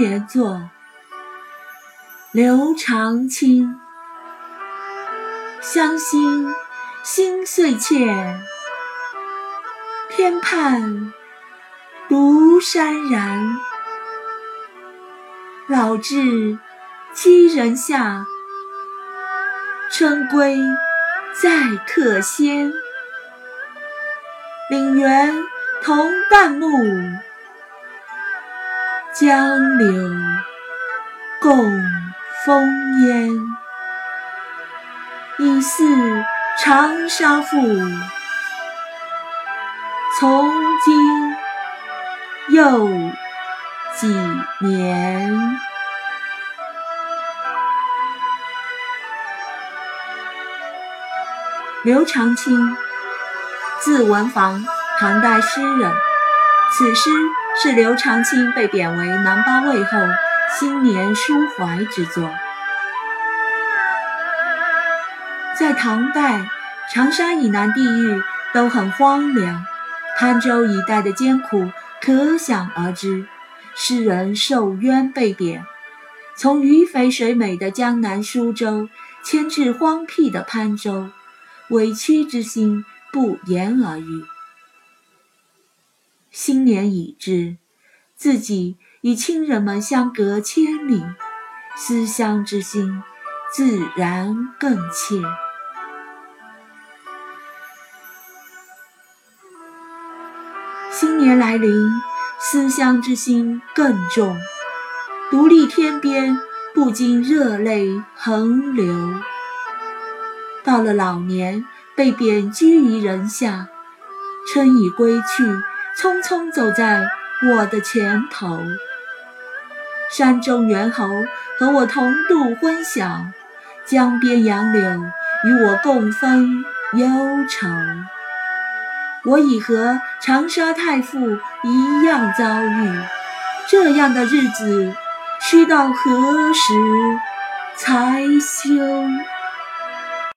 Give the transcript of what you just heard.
别作，刘长卿。相惜心碎切，偏畔独潸然。老至七人下，春归在客先。岭原同旦暮，江柳共风烟。已似长沙赋，从今又几年。刘长卿，字文房，唐代诗人。此诗是刘长卿被贬为南巴尉后新年抒怀之作。在唐代，长沙以南地域都很荒凉，沧州一带的艰苦可想而知，诗人受冤被贬，从鱼肥水美的江南苏州迁至荒僻的沧州，委屈之心不言而喻。新年已至，自己与亲人们相隔千里，思乡之心自然更切。新年来临，思乡之心更重，独立天边，不禁热泪横流。到了老年，被贬居于人下，春已归去，匆匆走在我的前头。山中猿猴和我同度昏晓，江边杨柳与我共分忧愁。我已和长沙太傅一样遭遇，这样的日子，须到何时才休？